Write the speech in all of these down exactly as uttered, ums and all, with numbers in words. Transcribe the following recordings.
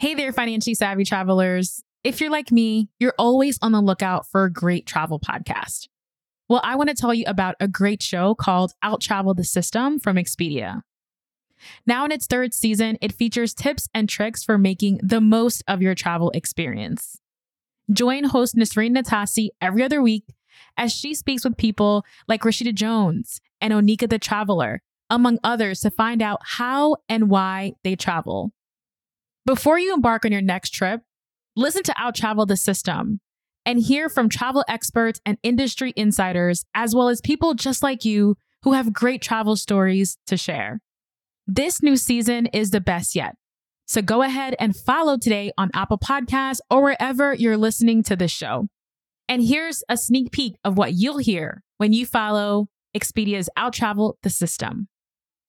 Hey there, financially savvy travelers. If you're like me, you're always on the lookout for a great travel podcast. Well, I want to tell you about a great show called Out Travel the System from Expedia. Now in its third season, it features tips and tricks for making the most of your travel experience. Join host Nasreen Natassi every other week as she speaks with people like Rashida Jones and Onika the Traveler, among others, to find out how and why they travel. Before you embark on your next trip, listen to Out Travel the System and hear from travel experts and industry insiders, as well as people just like you who have great travel stories to share. This new season is the best yet. So go ahead and follow today on Apple Podcasts or wherever you're listening to this show. And here's a sneak peek of what you'll hear when you follow Expedia's Out Travel the System.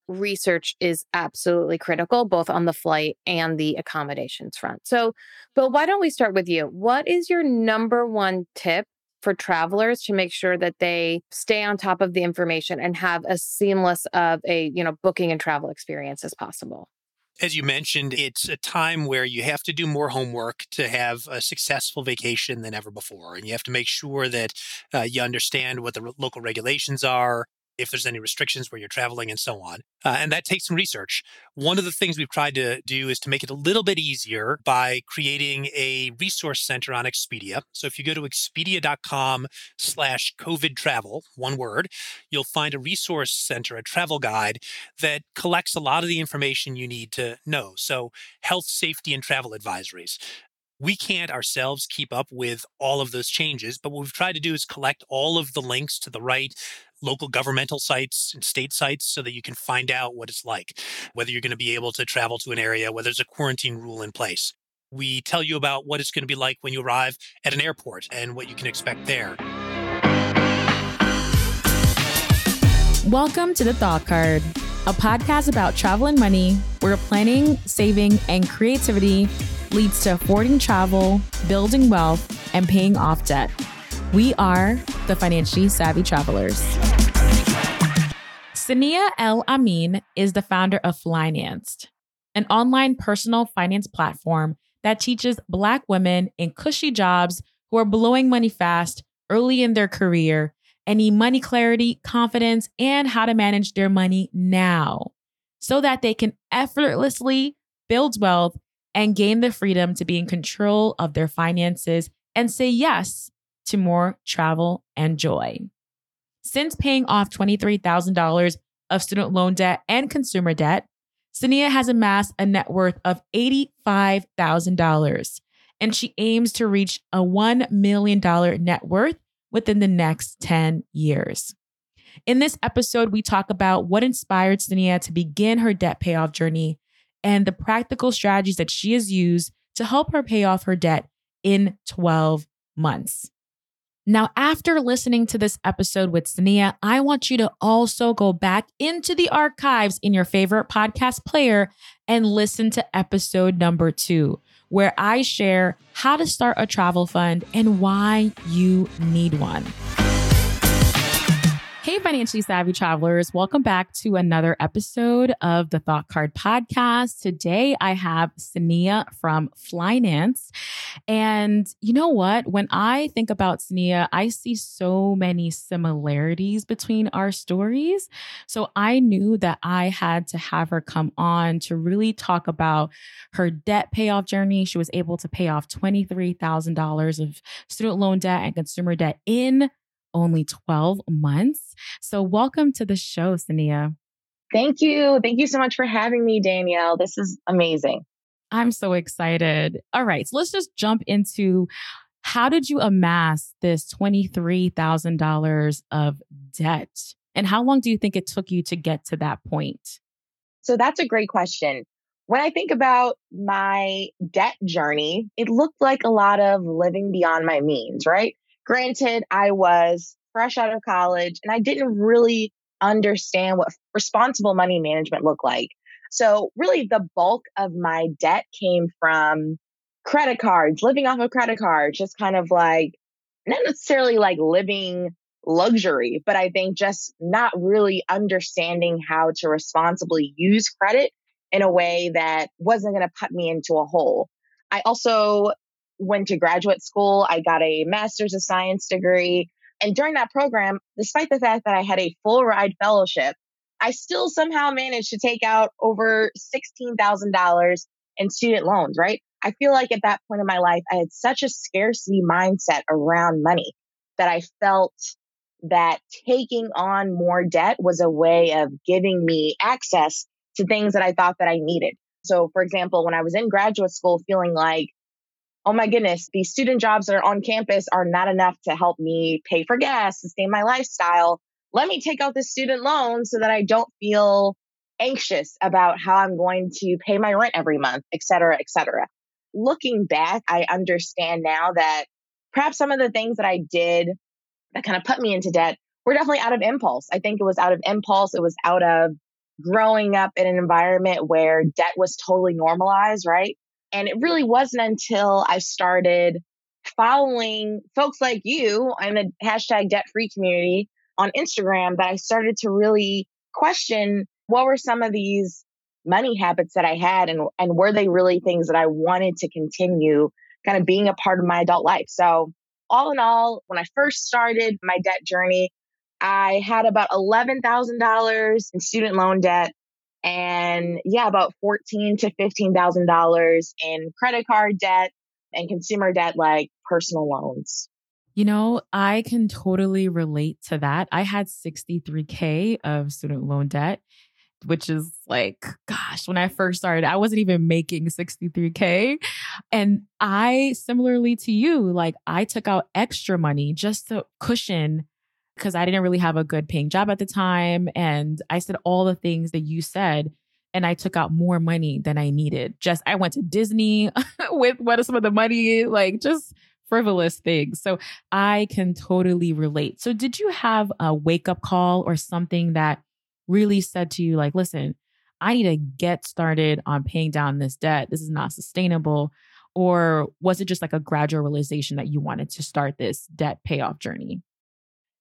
Research is absolutely critical, both on the flight and the accommodations front. So, Bill, why don't we start with you? What is your number one tip for travelers to make sure that they stay on top of the information and have as seamless of a, you know, booking and travel experience as possible? As you mentioned, it's a time where you have to do more homework to have a successful vacation than ever before. And you have to make sure that uh, you understand what the re- local regulations are, if there's any restrictions where you're traveling and so on. Uh, and that takes some research. One of the things we've tried to do is to make it a little bit easier by creating a resource center on Expedia. So if you go to expedia.com slash COVID travel, one word, you'll find a resource center, a travel guide that collects a lot of the information you need to know. So health, safety, and travel advisories. We can't ourselves keep up with all of those changes, but what we've tried to do is collect all of the links to the right local governmental sites and state sites so that you can find out what it's like, whether you're going to be able to travel to an area, whether there's a quarantine rule in place. We tell you about what it's going to be like when you arrive at an airport and what you can expect there. Welcome to The Thought Card, a podcast about travel and money, where planning, saving, and creativity leads to affording travel, building wealth, and paying off debt. We are the Financially Savvy Travelers. Sunnia El-Amin is the founder of FlyNanced, an online personal finance platform that teaches Black women in cushy jobs who are blowing money fast early in their career and need money clarity, confidence, and how to manage their money now so that they can effortlessly build wealth and gain the freedom to be in control of their finances and say yes to more travel and joy. Since paying off twenty-three thousand dollars of student loan debt and consumer debt, Sunnia has amassed a net worth of eighty-five thousand dollars, and she aims to reach a one million dollars net worth within the next ten years. In this episode, we talk about what inspired Sunnia to begin her debt payoff journey and the practical strategies that she has used to help her pay off her debt in twelve months. Now, after listening to this episode with Sunnia, I want you to also go back into the archives in your favorite podcast player and listen to episode number two, where I share how to start a travel fund and why you need one. Hey, financially savvy travelers. Welcome back to another episode of the Thought Card Podcast. Today, I have Sunnia from FlyNanced. And you know what? When I think about Sunnia, I see so many similarities between our stories. So I knew that I had to have her come on to really talk about her debt payoff journey. She was able to pay off twenty-three thousand dollars of student loan debt and consumer debt in only twelve months. So welcome to the show, Sunnia. Thank you. Thank you so much for having me, Danielle. This is amazing. I'm so excited. All right. So let's just jump into, how did you amass this twenty-three thousand dollars of debt? And how long do you think it took you to get to that point? So that's a great question. When I think about my debt journey, it looked like a lot of living beyond my means, right? Granted, I was fresh out of college and I didn't really understand what responsible money management looked like. So really the bulk of my debt came from credit cards, living off of credit cards, just kind of like, not necessarily like living luxury, but I think just not really understanding how to responsibly use credit in a way that wasn't going to put me into a hole. I also went to graduate school. I got a master's of science degree. And during that program, despite the fact that I had a full ride fellowship, I still somehow managed to take out over sixteen thousand dollars in student loans, right? I feel like at that point in my life, I had such a scarcity mindset around money that I felt that taking on more debt was a way of giving me access to things that I thought that I needed. So for example, when I was in graduate school, feeling like, oh my goodness, these student jobs that are on campus are not enough to help me pay for gas, sustain my lifestyle. Let me take out this student loan so that I don't feel anxious about how I'm going to pay my rent every month, et cetera, et cetera. Looking back, I understand now that perhaps some of the things that I did that kind of put me into debt were definitely out of impulse. I think it was out of impulse. It was out of growing up in an environment where debt was totally normalized, right? And it really wasn't until I started following folks like you in the hashtag debt free community on Instagram that I started to really question what were some of these money habits that I had and, and were they really things that I wanted to continue kind of being a part of my adult life. So all in all, when I first started my debt journey, I had about eleven thousand dollars in student loan debt and yeah, about fourteen thousand to fifteen thousand dollars in credit card debt and consumer debt, like personal loans. You know, I can totally relate to that. I had sixty-three thousand of student loan debt, which is like, gosh, when I first started, I wasn't even making sixty-three thousand. And I, similarly to you, like I took out extra money just to cushion because I didn't really have a good paying job at the time. And I said all the things that you said, and I took out more money than I needed. Just, I went to Disney with what is some of the money, like just frivolous things. So I can totally relate. So did you have a wake-up call or something that really said to you, like, listen, I need to get started on paying down this debt. This is not sustainable. Or was it just like a gradual realization that you wanted to start this debt payoff journey?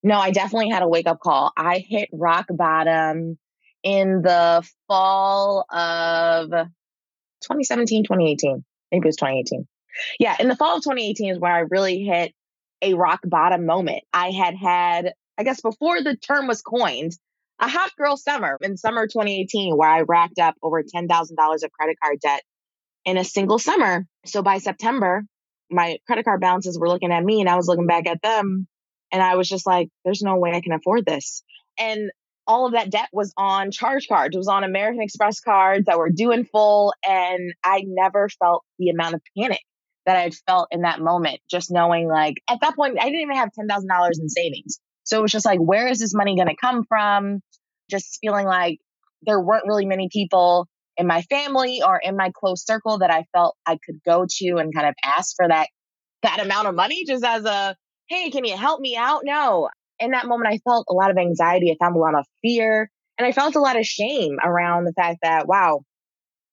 No, I definitely had a wake-up call. I hit rock bottom in the fall of twenty seventeen, twenty eighteen. Maybe it was twenty eighteen. Yeah, in the fall of twenty eighteen is where I really hit a rock bottom moment. I had had, I guess before the term was coined, a hot girl summer in summer twenty eighteen, where I racked up over ten thousand dollars of credit card debt in a single summer. So by September, my credit card balances were looking at me and I was looking back at them. And I was just like, there's no way I can afford this. And all of that debt was on charge cards. It was on American Express cards that were due in full. And I never felt the amount of panic that I had felt in that moment, just knowing like at that point, I didn't even have ten thousand dollars in savings. So it was just like, where is this money going to come from? Just feeling like there weren't really many people in my family or in my close circle that I felt I could go to and kind of ask for that, that amount of money just as a, hey, can you help me out? No. In that moment, I felt a lot of anxiety. I found a lot of fear and I felt a lot of shame around the fact that, wow,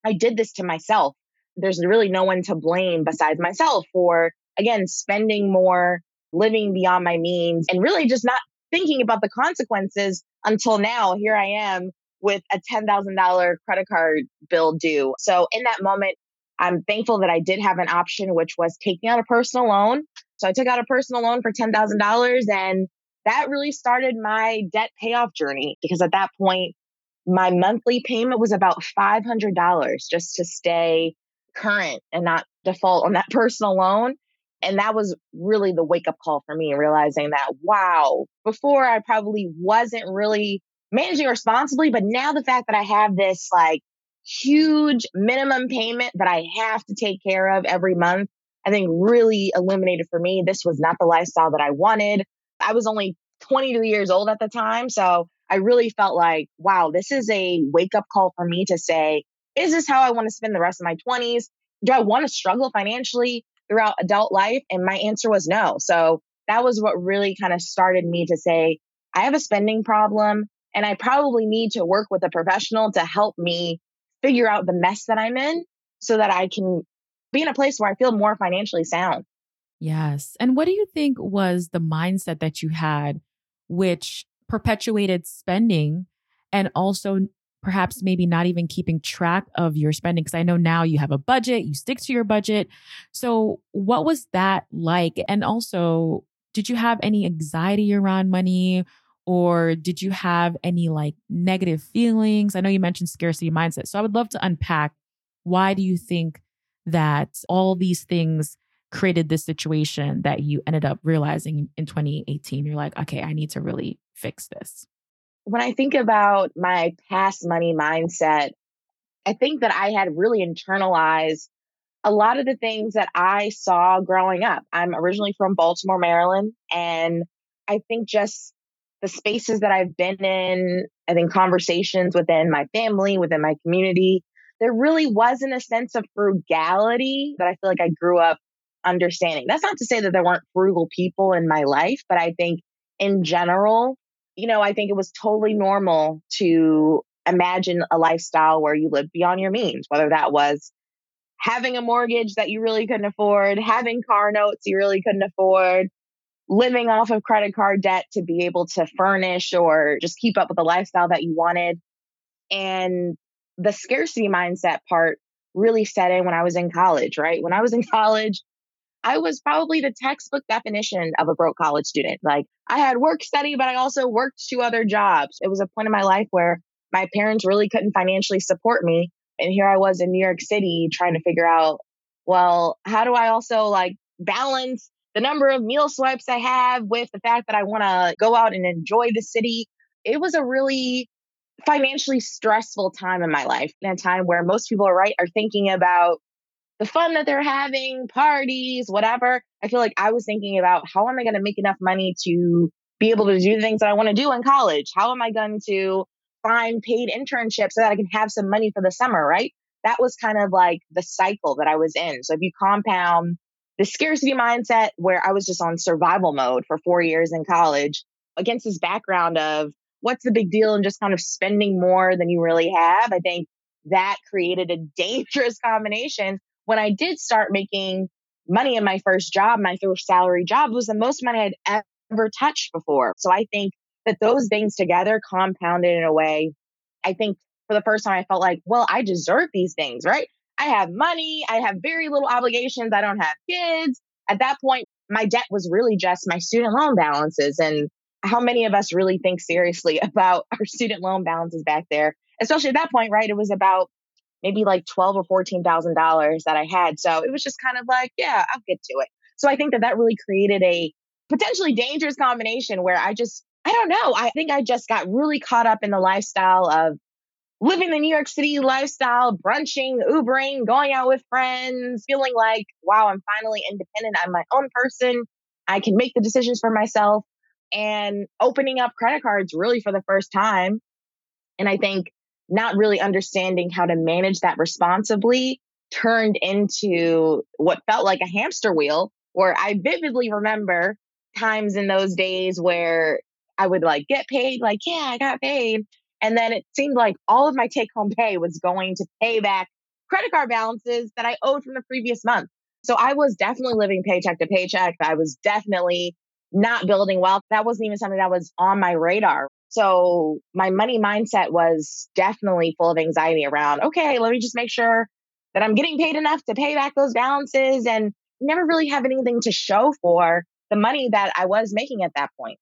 I did this to myself. There's really no one to blame besides myself for, again, spending more, living beyond my means, and really just not thinking about the consequences until now. Here I am with a ten thousand dollars credit card bill due. So in that moment, I'm thankful that I did have an option, which was taking out a personal loan. So I took out a personal loan for ten thousand dollars, and that really started my debt payoff journey, because at that point, my monthly payment was about five hundred dollars just to stay current and not default on that personal loan. And that was really the wake-up call for me, realizing that, wow, before I probably wasn't really managing responsibly, but now the fact that I have this like huge minimum payment that I have to take care of every month, I think really illuminated for me, this was not the lifestyle that I wanted. I was only twenty-two years old at the time. So I really felt like, wow, this is a wake-up call for me to say, is this how I want to spend the rest of my twenties? Do I want to struggle financially throughout adult life? And my answer was no. So that was what really kind of started me to say, I have a spending problem and I probably need to work with a professional to help me figure out the mess that I'm in so that I can be in a place where I feel more financially sound. Yes. And what do you think was the mindset that you had, which perpetuated spending and also perhaps maybe not even keeping track of your spending? Because I know now you have a budget, you stick to your budget. So what was that like? And also, did you have any anxiety around money? Or did you have any like negative feelings? I know you mentioned scarcity mindset. So I would love to unpack, why do you think that all these things created this situation that you ended up realizing in twenty eighteen? You're like, okay, I need to really fix this. When I think about my past money mindset, I think that I had really internalized a lot of the things that I saw growing up. I'm originally from Baltimore, Maryland, and I think just the spaces that I've been in, I think conversations within my family, within my community, there really wasn't a sense of frugality that I feel like I grew up understanding. That's not to say that there weren't frugal people in my life, but I think in general, you know, I think it was totally normal to imagine a lifestyle where you lived beyond your means, whether that was having a mortgage that you really couldn't afford, having car notes you really couldn't afford, living off of credit card debt to be able to furnish or just keep up with the lifestyle that you wanted. And the scarcity mindset part really set in when I was in college, right? When I was in college, I was probably the textbook definition of a broke college student. Like, I had work study, but I also worked two other jobs. It was a point in my life where my parents really couldn't financially support me. And here I was in New York City trying to figure out, well, how do I also like balance the number of meal swipes I have with the fact that I want to go out and enjoy the city? It was a really financially stressful time in my life, and a time where most people are right are thinking about the fun that they're having, parties, whatever. I feel like I was thinking about, how am I going to make enough money to be able to do the things that I want to do in college? How am I going to find paid internships so that I can have some money for the summer, right? That was kind of like the cycle that I was in. So if you compound the scarcity mindset, where I was just on survival mode for four years in college, against this background of what's the big deal and just kind of spending more than you really have, I think that created a dangerous combination. When I did start making money in my first job, my first salary job, was the most money I'd ever touched before. So I think that those things together compounded in a way. I think for the first time I felt like, well, I deserve these things, right? I have money. I have very little obligations. I don't have kids. At that point, my debt was really just my student loan balances. And how many of us really think seriously about our student loan balances back there? Especially at that point, right? It was about maybe like twelve thousand dollars or fourteen thousand dollars that I had. So it was just kind of like, yeah, I'll get to it. So I think that that really created a potentially dangerous combination where I just, I don't know. I think I just got really caught up in the lifestyle of living the New York City lifestyle, brunching, Ubering, going out with friends, feeling like, wow, I'm finally independent. I'm my own person. I can make the decisions for myself, and opening up credit cards really for the first time. And I think not really understanding how to manage that responsibly turned into what felt like a hamster wheel, where I vividly remember times in those days where I would like get paid, like, yeah, I got paid. And then it seemed like all of my take-home pay was going to pay back credit card balances that I owed from the previous month. So I was definitely living paycheck to paycheck. I was definitely not building wealth. That wasn't even something that was on my radar. So my money mindset was definitely full of anxiety around, okay, let me just make sure that I'm getting paid enough to pay back those balances, and never really have anything to show for the money that I was making at that point.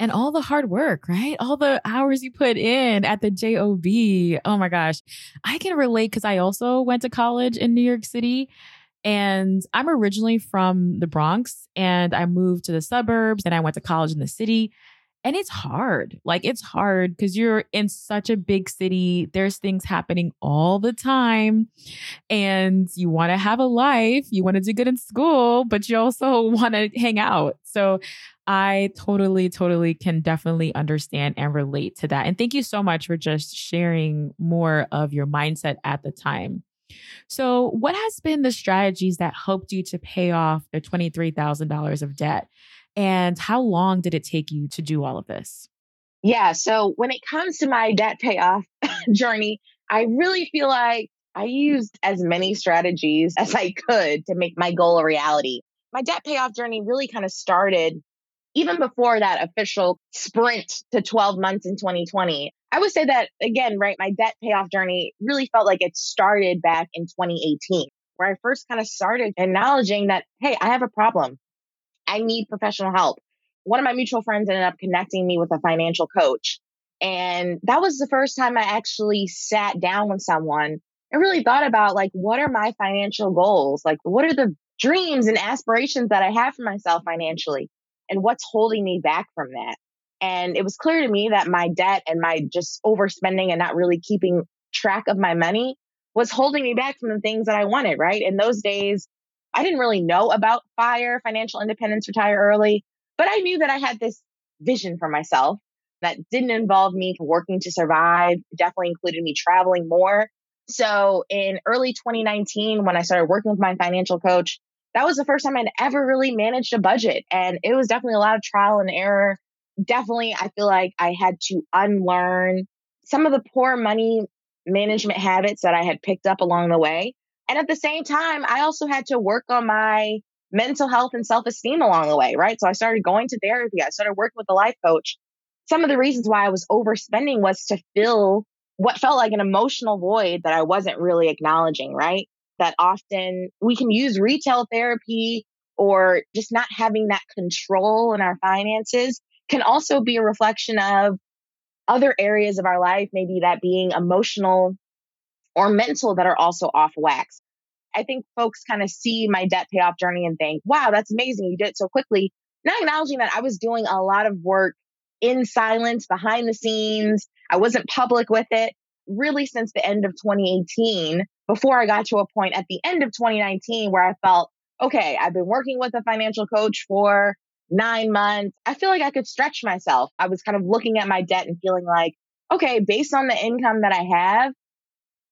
And all the hard work, right? All the hours you put in at the J O B. Oh my gosh. I can relate because I also went to college in New York City, and I'm originally from the Bronx, and I moved to the suburbs and I went to college in the city. And it's hard. Like, it's hard because you're in such a big city. There's things happening all the time, and you want to have a life. You want to do good in school, but you also want to hang out. So I totally, totally can definitely understand and relate to that. And thank you so much for just sharing more of your mindset at the time. So what has been the strategies that helped you to pay off the twenty-three thousand dollars of debt? And how long did it take you to do all of this? Yeah. So when it comes to my debt payoff journey, I really feel like I used as many strategies as I could to make my goal a reality. My debt payoff journey really kind of started even before that official sprint to twelve months in twenty twenty. I would say that, again, right, my debt payoff journey really felt like it started back in twenty eighteen, where I first kind of started acknowledging that, hey, I have a problem. I need professional help. One of my mutual friends ended up connecting me with a financial coach. And that was the first time I actually sat down with someone and really thought about, like, what are my financial goals? Like, what are the dreams and aspirations that I have for myself financially? And what's holding me back from that? And it was clear to me that my debt and my just overspending and not really keeping track of my money was holding me back from the things that I wanted, right? In those days, I didn't really know about FIRE, financial independence, retire early, but I knew that I had this vision for myself that didn't involve me working to survive, definitely included me traveling more. So in early twenty nineteen, when I started working with my financial coach, that was the first time I'd ever really managed a budget. And it was definitely a lot of trial and error. Definitely, I feel like I had to unlearn some of the poor money management habits that I had picked up along the way. And at the same time, I also had to work on my mental health and self-esteem along the way, right? So I started going to therapy. I started working with a life coach. Some of the reasons why I was overspending was to fill what felt like an emotional void that I wasn't really acknowledging, right? That often we can use retail therapy or just not having that control in our finances can also be a reflection of other areas of our life, maybe that being emotional or mental that are also off whack. I think folks kind of see my debt payoff journey and think, wow, that's amazing. You did it so quickly. Not acknowledging that I was doing a lot of work in silence, behind the scenes. I wasn't public with it really since the end of twenty eighteen, before I got to a point at the end of twenty nineteen where I felt, okay, I've been working with a financial coach for nine months. I feel like I could stretch myself. I was kind of looking at my debt and feeling like, okay, based on the income that I have,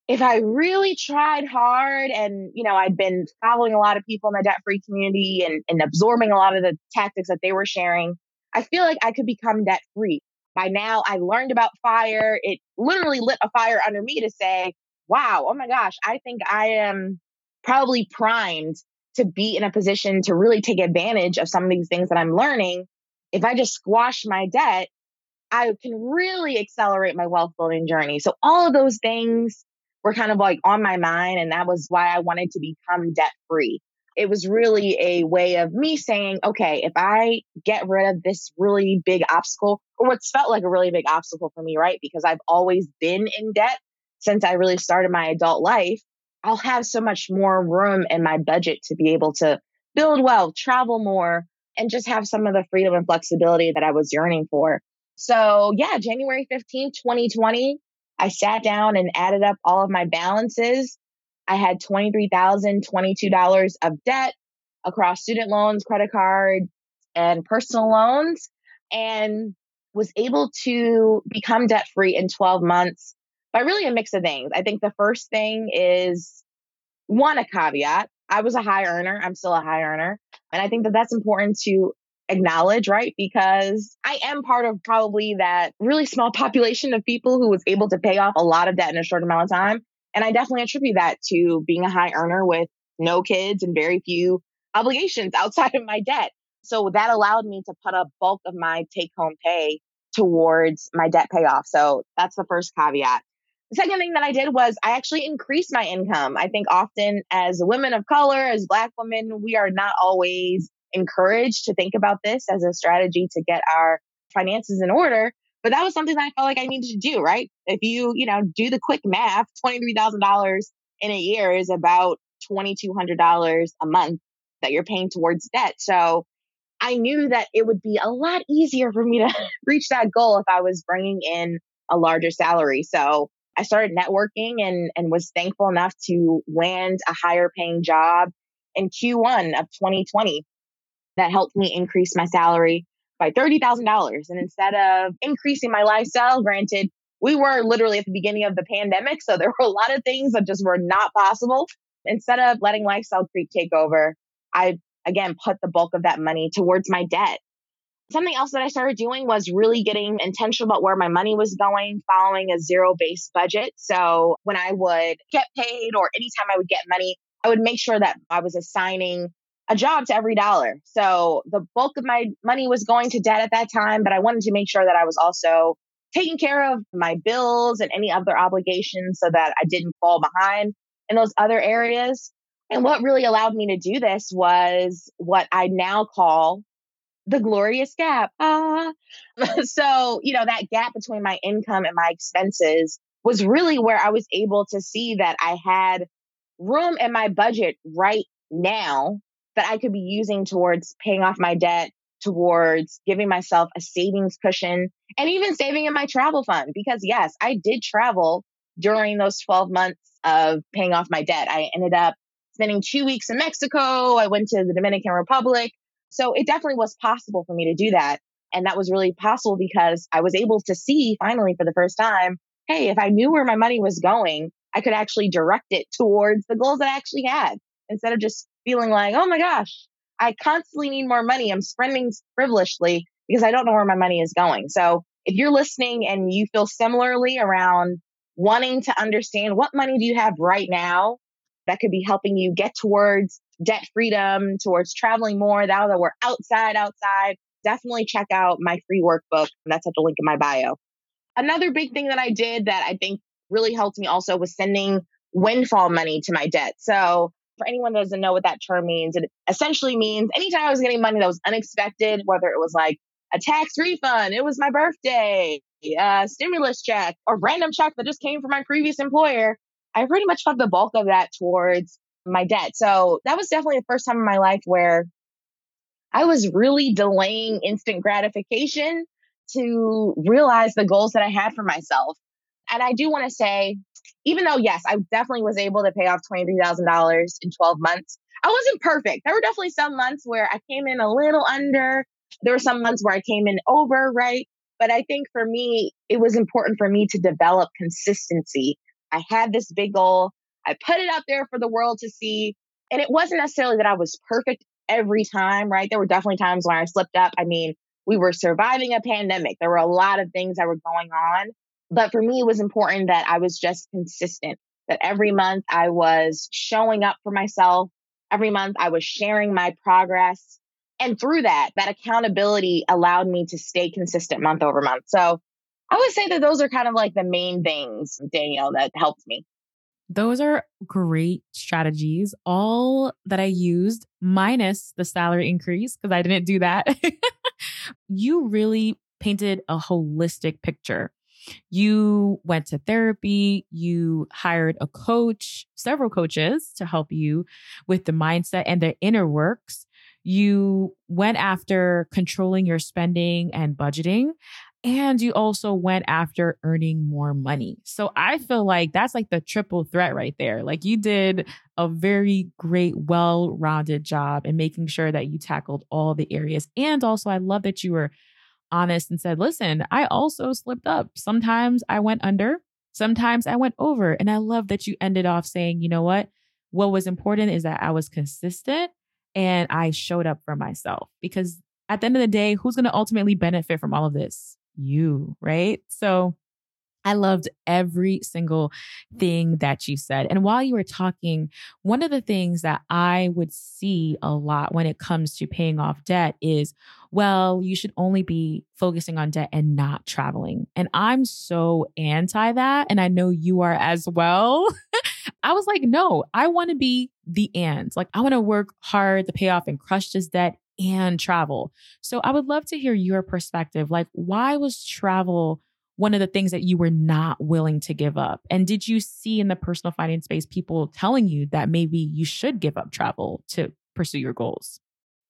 if I really tried hard and, you know, I'd been following a lot of people in the debt-free community and, and absorbing a lot of the tactics that they were sharing, I feel like I could become debt-free. By now, I learned about FIRE. It literally lit a fire under me to say, wow, oh my gosh, I think I am probably primed to be in a position to really take advantage of some of these things that I'm learning. If I just squash my debt, I can really accelerate my wealth building journey. So all of those things were kind of like on my mind. And that was why I wanted to become debt free. It was really a way of me saying, okay, if I get rid of this really big obstacle, or what's felt like a really big obstacle for me, right? Because I've always been in debt since I really started my adult life, I'll have so much more room in my budget to be able to build wealth, travel more, and just have some of the freedom and flexibility that I was yearning for. So yeah, January fifteenth, twenty twenty, I sat down and added up all of my balances. I had twenty-three thousand twenty-two dollars of debt across student loans, credit card, and personal loans, and was able to become debt-free in twelve months by really a mix of things. I think the first thing is, one, a caveat. I was a high earner. I'm still a high earner. And I think that that's important to acknowledge, right? Because I am part of probably that really small population of people who was able to pay off a lot of debt in a short amount of time. And I definitely attribute that to being a high earner with no kids and very few obligations outside of my debt. So that allowed me to put a bulk of my take-home pay towards my debt payoff. So that's the first caveat. The second thing that I did was I actually increased my income. I think often as women of color, as Black women, we are not always encouraged to think about this as a strategy to get our finances in order. But that was something that I felt like I needed to do, right? If you, you know, do the quick math, twenty-three thousand dollars in a year is about twenty-two hundred dollars a month that you're paying towards debt. So I knew that it would be a lot easier for me to reach that goal if I was bringing in a larger salary. So I started networking and, and was thankful enough to land a higher paying job in Q one of twenty twenty that helped me increase my salary by thirty thousand dollars. And instead of increasing my lifestyle, granted, we were literally at the beginning of the pandemic, so there were a lot of things that just were not possible. Instead of letting lifestyle creep take over, I, again, put the bulk of that money towards my debt. Something else that I started doing was really getting intentional about where my money was going, following a zero-based budget. So when I would get paid or anytime I would get money, I would make sure that I was assigning a job to every dollar. So the bulk of my money was going to debt at that time, but I wanted to make sure that I was also taking care of my bills and any other obligations so that I didn't fall behind in those other areas. And what really allowed me to do this was what I now call the glorious gap. Ah. So, you know, that gap between my income and my expenses was really where I was able to see that I had room in my budget right now that I could be using towards paying off my debt, towards giving myself a savings cushion, and even saving in my travel fund. Because yes, I did travel during those twelve months of paying off my debt. I ended up spending two weeks in Mexico. I went to the Dominican Republic. So it definitely was possible for me to do that. And that was really possible because I was able to see finally for the first time, hey, if I knew where my money was going, I could actually direct it towards the goals that I actually had, instead of just feeling like, oh my gosh, I constantly need more money. I'm spending frivolously because I don't know where my money is going. So if you're listening and you feel similarly around wanting to understand what money do you have right now that could be helping you get towards debt freedom, towards traveling more, now that we're outside, outside, definitely check out my free workbook. That's at the link in my bio. Another big thing that I did that I think really helped me also was sending windfall money to my debt. So for anyone that doesn't know what that term means, it essentially means anytime I was getting money that was unexpected, whether it was like a tax refund, it was my birthday, a stimulus check, or random check that just came from my previous employer, I pretty much put the bulk of that towards my debt. So that was definitely the first time in my life where I was really delaying instant gratification to realize the goals that I had for myself. And I do want to say, even though, yes, I definitely was able to pay off twenty-three thousand dollars in twelve months, I wasn't perfect. There were definitely some months where I came in a little under. There were some months where I came in over, right? But I think for me, it was important for me to develop consistency. I had this big goal. I put it out there for the world to see. And it wasn't necessarily that I was perfect every time, right? There were definitely times where I slipped up. I mean, we were surviving a pandemic. There were a lot of things that were going on. But for me, it was important that I was just consistent, that every month I was showing up for myself. Every month I was sharing my progress. And through that, that accountability allowed me to stay consistent month over month. So I would say that those are kind of like the main things, Danielle, that helped me. Those are great strategies, all that I used, minus the salary increase, because I didn't do that. You really painted a holistic picture. You went to therapy, you hired a coach, several coaches to help you with the mindset and the inner works. You went after controlling your spending and budgeting, and you also went after earning more money. So I feel like that's like the triple threat right there. Like you did a very great, well-rounded job in making sure that you tackled all the areas. And also, I love that you were honest and said, listen, I also slipped up. Sometimes I went under, sometimes I went over. And I love that you ended off saying, you know what? What was important is that I was consistent and I showed up for myself, because at the end of the day, who's going to ultimately benefit from all of this? You, right? So I loved every single thing that you said. And while you were talking, one of the things that I would see a lot when it comes to paying off debt is, well, you should only be focusing on debt and not traveling. And I'm so anti that. And I know you are as well. I was like, no, I want to be the and. Like, I want to work hard to pay off and crush this debt and travel. So I would love to hear your perspective. Like, why was travel one of the things that you were not willing to give up? And did you see in the personal finance space people telling you that maybe you should give up travel to pursue your goals?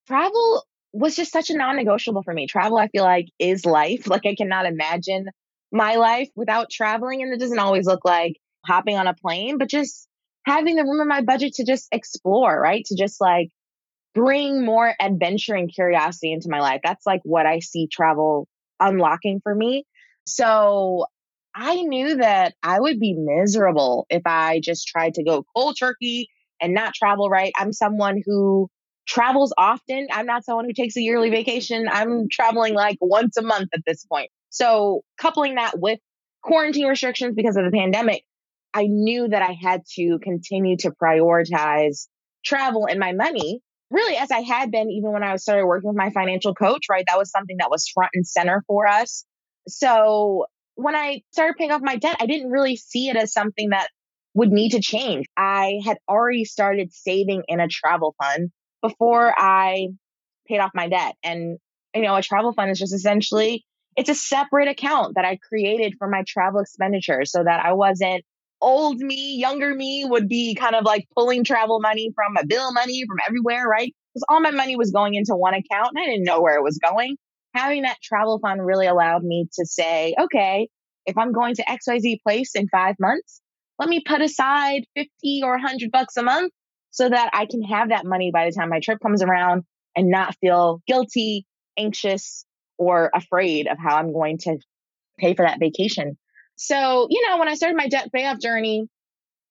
Travel was just such a non-negotiable for me. Travel, I feel like, is life. Like, I cannot imagine my life without traveling. And it doesn't always look like hopping on a plane, but just having the room in my budget to just explore, right? To just like bring more adventure and curiosity into my life. That's like what I see travel unlocking for me. So I knew that I would be miserable if I just tried to go cold turkey and not travel, right? I'm someone who travels often. I'm not someone who takes a yearly vacation. I'm traveling like once a month at this point. So coupling that with quarantine restrictions because of the pandemic, I knew that I had to continue to prioritize travel and my money, really, as I had been even when I started working with my financial coach, right? That was something that was front and center for us. So when I started paying off my debt, I didn't really see it as something that would need to change. I had already started saving in a travel fund before I paid off my debt. And, you know, a travel fund is just essentially, it's a separate account that I created for my travel expenditures so that I wasn't old me, younger me would be kind of like pulling travel money from my bill money from everywhere, right? Because all my money was going into one account and I didn't know where it was going. Having that travel fund really allowed me to say, okay, if I'm going to X Y Z place in five months, let me put aside fifty or a hundred bucks a month so that I can have that money by the time my trip comes around and not feel guilty, anxious, or afraid of how I'm going to pay for that vacation. So, you know, when I started my debt payoff journey,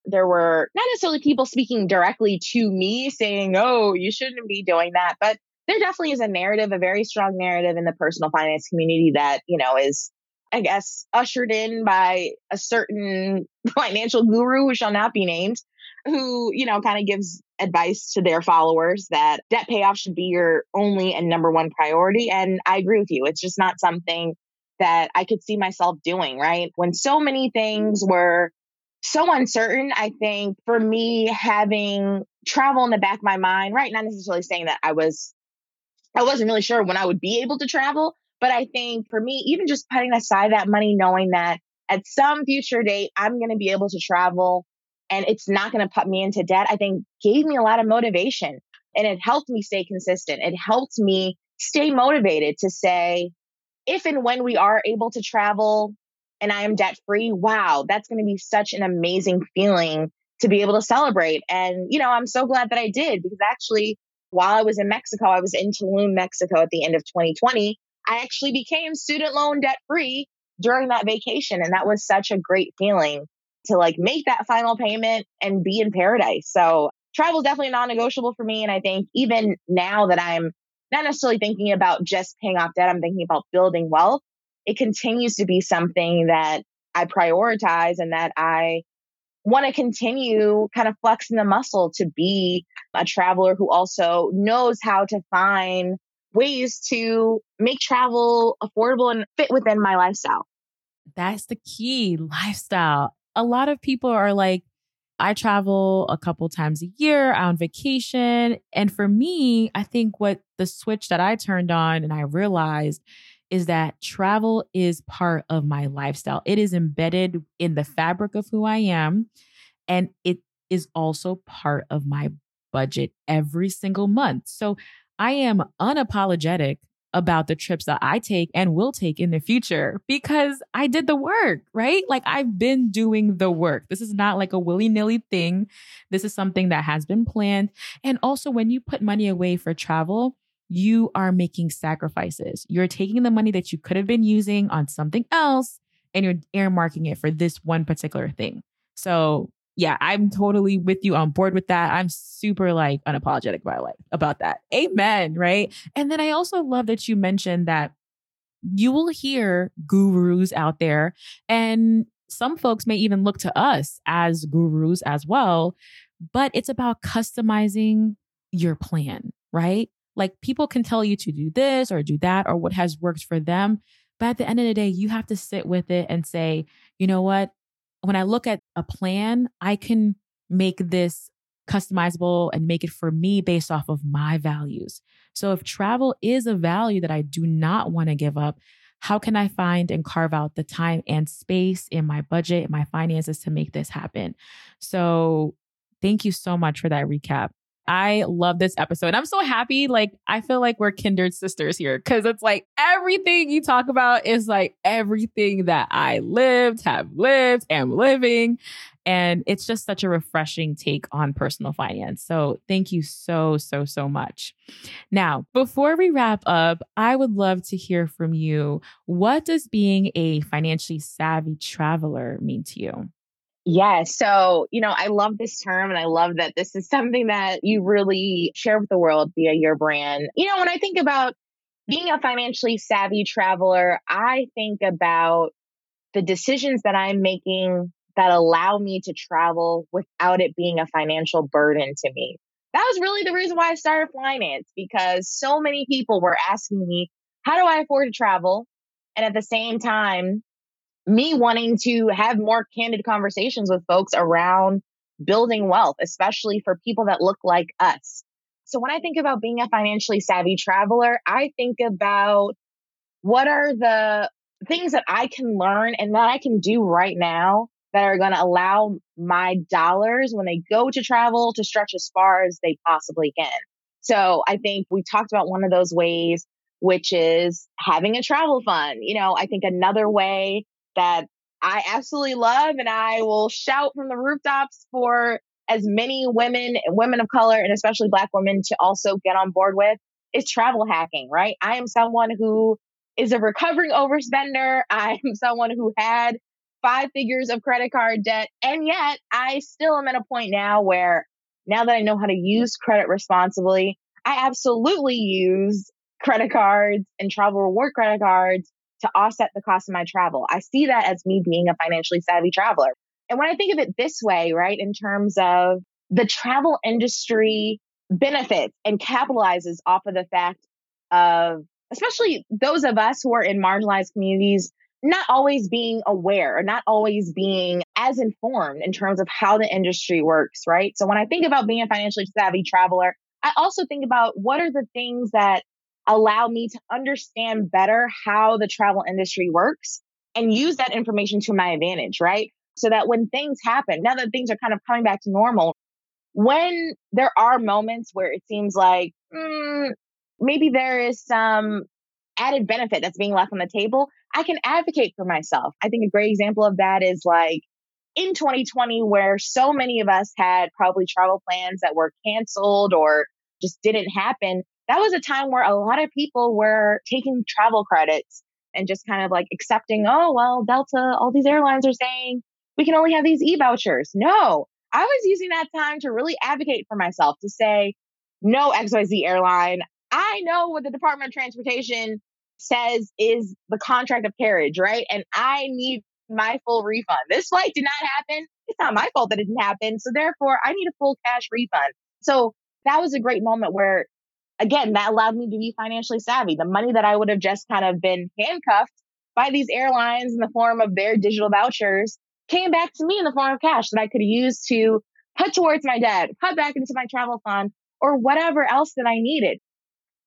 there were not necessarily people speaking directly to me saying, oh, you shouldn't be doing that. But there definitely is a narrative, a very strong narrative in the personal finance community that, you know, is, I guess, ushered in by a certain financial guru who shall not be named, who, you know, kind of gives advice to their followers that debt payoff should be your only and number one priority. And I agree with you. It's just not something that I could see myself doing, right? When so many things were so uncertain, I think for me, having travel in the back of my mind, right? Not necessarily saying that I was, I wasn't really sure when I would be able to travel. But I think for me, even just putting aside that money, knowing that at some future date, I'm going to be able to travel and it's not going to put me into debt, I think gave me a lot of motivation. And it helped me stay consistent. It helped me stay motivated to say, if and when we are able to travel and I am debt free, wow, that's going to be such an amazing feeling to be able to celebrate. And, you know, I'm so glad that I did, because actually, while I was in Mexico, I was in Tulum, Mexico at the end of twenty twenty. I actually became student loan debt free during that vacation. And that was such a great feeling to like make that final payment and be in paradise. So travel is definitely non-negotiable for me. And I think even now that I'm not necessarily thinking about just paying off debt, I'm thinking about building wealth. It continues to be something that I prioritize and that I want to continue kind of flexing the muscle to be a traveler who also knows how to find ways to make travel affordable and fit within my lifestyle. That's the key, lifestyle. A lot of people are like, I travel a couple times a year on vacation. And for me, I think what the switch that I turned on and I realized is that travel is part of my lifestyle. It is embedded in the fabric of who I am. And it is also part of my budget every single month. So I am unapologetic about the trips that I take and will take in the future because I did the work, right? Like I've been doing the work. This is not like a willy-nilly thing. This is something that has been planned. And also when you put money away for travel, you are making sacrifices. You're taking the money that you could have been using on something else and you're earmarking it for this one particular thing. So yeah, I'm totally with you, on board with that. I'm super like unapologetic about, like, about that. Amen, right? And then I also love that you mentioned that you will hear gurus out there, and some folks may even look to us as gurus as well, but it's about customizing your plan, right? Like people can tell you to do this or do that or what has worked for them, but at the end of the day, you have to sit with it and say, you know what? When I look at a plan, I can make this customizable and make it for me based off of my values. So if travel is a value that I do not want to give up, how can I find and carve out the time and space in my budget, in my finances to make this happen? So thank you so much for that recap. I love this episode. I'm so happy. Like, I feel like we're kindred sisters here because it's like everything you talk about is like everything that I lived, have lived, am living. And it's just such a refreshing take on personal finance. So thank you so, so, so much. Now, before we wrap up, I would love to hear from you. What does being a financially savvy traveler mean to you? Yeah. So, you know, I love this term and I love that this is something that you really share with the world via your brand. You know, when I think about being a financially savvy traveler, I think about the decisions that I'm making that allow me to travel without it being a financial burden to me. That was really the reason why I started FlyNanced, because so many people were asking me, how do I afford to travel? And at the same time, me wanting to have more candid conversations with folks around building wealth, especially for people that look like us. So when I think about being a financially savvy traveler, I think about what are the things that I can learn and that I can do right now that are going to allow my dollars when they go to travel to stretch as far as they possibly can. So I think we talked about one of those ways, which is having a travel fund. You know, I think another way that I absolutely love and I will shout from the rooftops for as many women, women of color, and especially Black women to also get on board with is travel hacking, right? I am someone who is a recovering overspender. I am someone who had five figures of credit card debt. And yet I still am at a point now where now that I know how to use credit responsibly, I absolutely use credit cards and travel reward credit cards to offset the cost of my travel. I see that as me being a financially savvy traveler. And when I think of it this way, right, in terms of the travel industry benefits and capitalizes off of the fact of, especially those of us who are in marginalized communities, not always being aware, or not always being as informed in terms of how the industry works, right? So when I think about being a financially savvy traveler, I also think about what are the things that allow me to understand better how the travel industry works and use that information to my advantage, right? So that when things happen, now that things are kind of coming back to normal, when there are moments where it seems like mm, maybe there is some added benefit that's being left on the table, I can advocate for myself. I think a great example of that is like in twenty twenty, where so many of us had probably travel plans that were canceled or just didn't happen. That was a time where a lot of people were taking travel credits and just kind of like accepting, oh, well, Delta, all these airlines are saying we can only have these e-vouchers. No, I was using that time to really advocate for myself to say, no, X Y Z airline. I know what the Department of Transportation says is the contract of carriage, right? And I need my full refund. This flight did not happen. It's not my fault that it didn't happen. So therefore, I need a full cash refund. So that was a great moment where, again, that allowed me to be financially savvy. The money that I would have just kind of been handcuffed by these airlines in the form of their digital vouchers came back to me in the form of cash that I could use to put towards my debt, put back into my travel fund, or whatever else that I needed.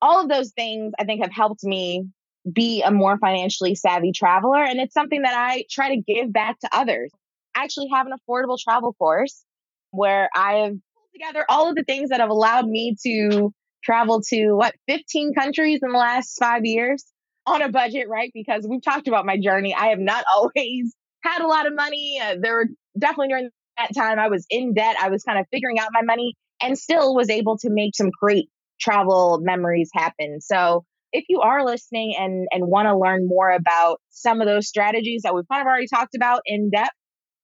All of those things, I think, have helped me be a more financially savvy traveler. And it's something that I try to give back to others. I actually have an affordable travel course where I have pulled together all of the things that have allowed me to traveled to, what, fifteen countries in the last five years on a budget, right? Because we've talked about my journey. I have not always had a lot of money. Uh, there were definitely during that time I was in debt. I was kind of figuring out my money and still was able to make some great travel memories happen. So if you are listening and, and want to learn more about some of those strategies that we've kind of already talked about in depth,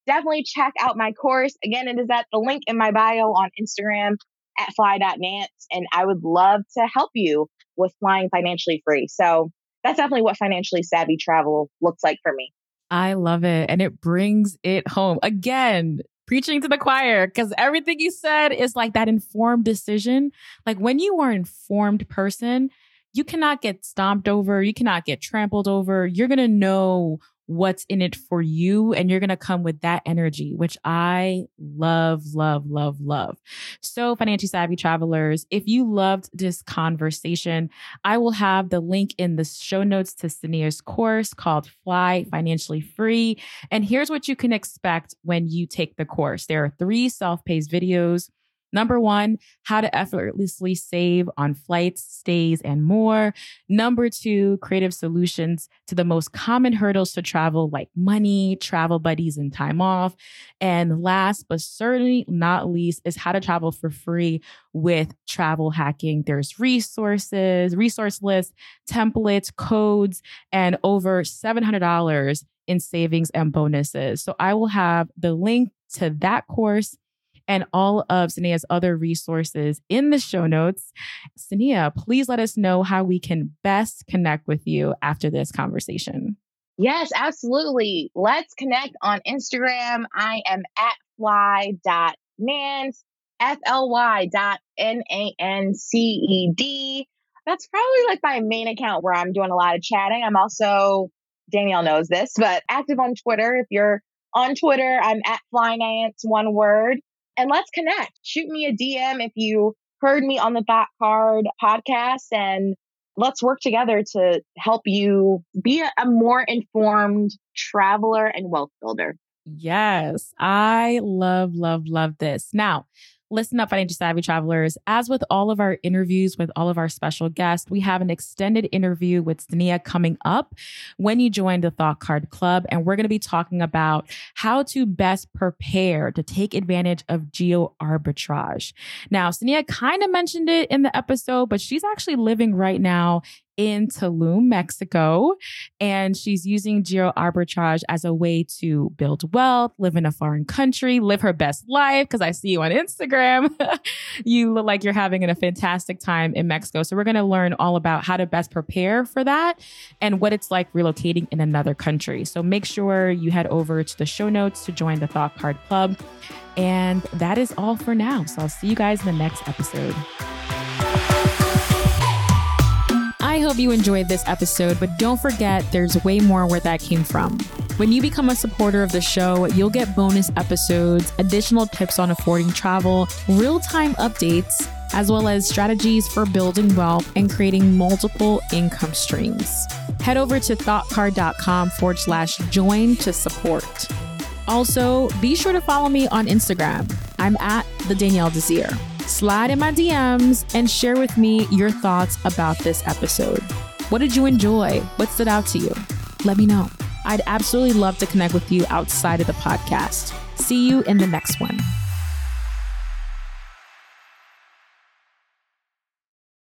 definitely check out my course. Again, it is at the link in my bio on Instagram, at fly dot nance, and I would love to help you with flying financially free. So that's definitely what financially savvy travel looks like for me. I love it. And it brings it home. Again, preaching to the choir, because everything you said is like that informed decision. Like when you are an informed person, you cannot get stomped over. You cannot get trampled over. You're going to know what's in it for you. And you're going to come with that energy, which I love, love, love, love. So financially savvy travelers, if you loved this conversation, I will have the link in the show notes to Sunnia's course called Fly Financially Free. And here's what you can expect when you take the course. There are three self-paced videos. Number one, how to effortlessly save on flights, stays, and more. Number two, creative solutions to the most common hurdles to travel, like money, travel buddies, and time off. And last, but certainly not least, is how to travel for free with travel hacking. There's resources, resource lists, templates, codes, and over seven hundred dollars in savings and bonuses. So I will have the link to that course and all of Sunnia's other resources in the show notes. Sunnia, please let us know how we can best connect with you after this conversation. Yes, absolutely. Let's connect on Instagram. I am at fly dot nance, F L Y dot N A N C E D. That's probably like my main account where I'm doing a lot of chatting. I'm also Danielle knows this, but active on Twitter. If you're on Twitter, I'm at FlyNanced, one word. And let's connect. Shoot me a D M if you heard me on the Thought Card podcast, and let's work together to help you be a, a more informed traveler and wealth builder. Yes, I love, love, love this. Now, listen up, financially savvy travelers. As with all of our interviews with all of our special guests, we have an extended interview with Sunnia coming up when you join the Thought Card Club. And we're going to be talking about how to best prepare to take advantage of geo arbitrage. Now, Sunnia kind of mentioned it in the episode, but she's actually living right now in Tulum, Mexico, and she's using geo arbitrage as a way to build wealth, live in a foreign country, live her best life, because I see you on Instagram. You look like you're having a fantastic time in Mexico. So we're going to learn all about how to best prepare for that and what it's like relocating in another country. So make sure you head over to the show notes to join the Thought Card Club. And that is all for now. So I'll see you guys in the next episode. I hope you enjoyed this episode, but don't forget there's way more where that came from. When you become a supporter of the show, you'll get bonus episodes, additional tips on affording travel, real-time updates, as well as strategies for building wealth and creating multiple income streams. Head over to thoughtcard.com forward slash join to support. Also, be sure to follow me on Instagram. I'm at the Danielle Desir. Slide in my D Ms and share with me your thoughts about this episode. What did you enjoy? What stood out to you? Let me know. I'd absolutely love to connect with you outside of the podcast. See you in the next one.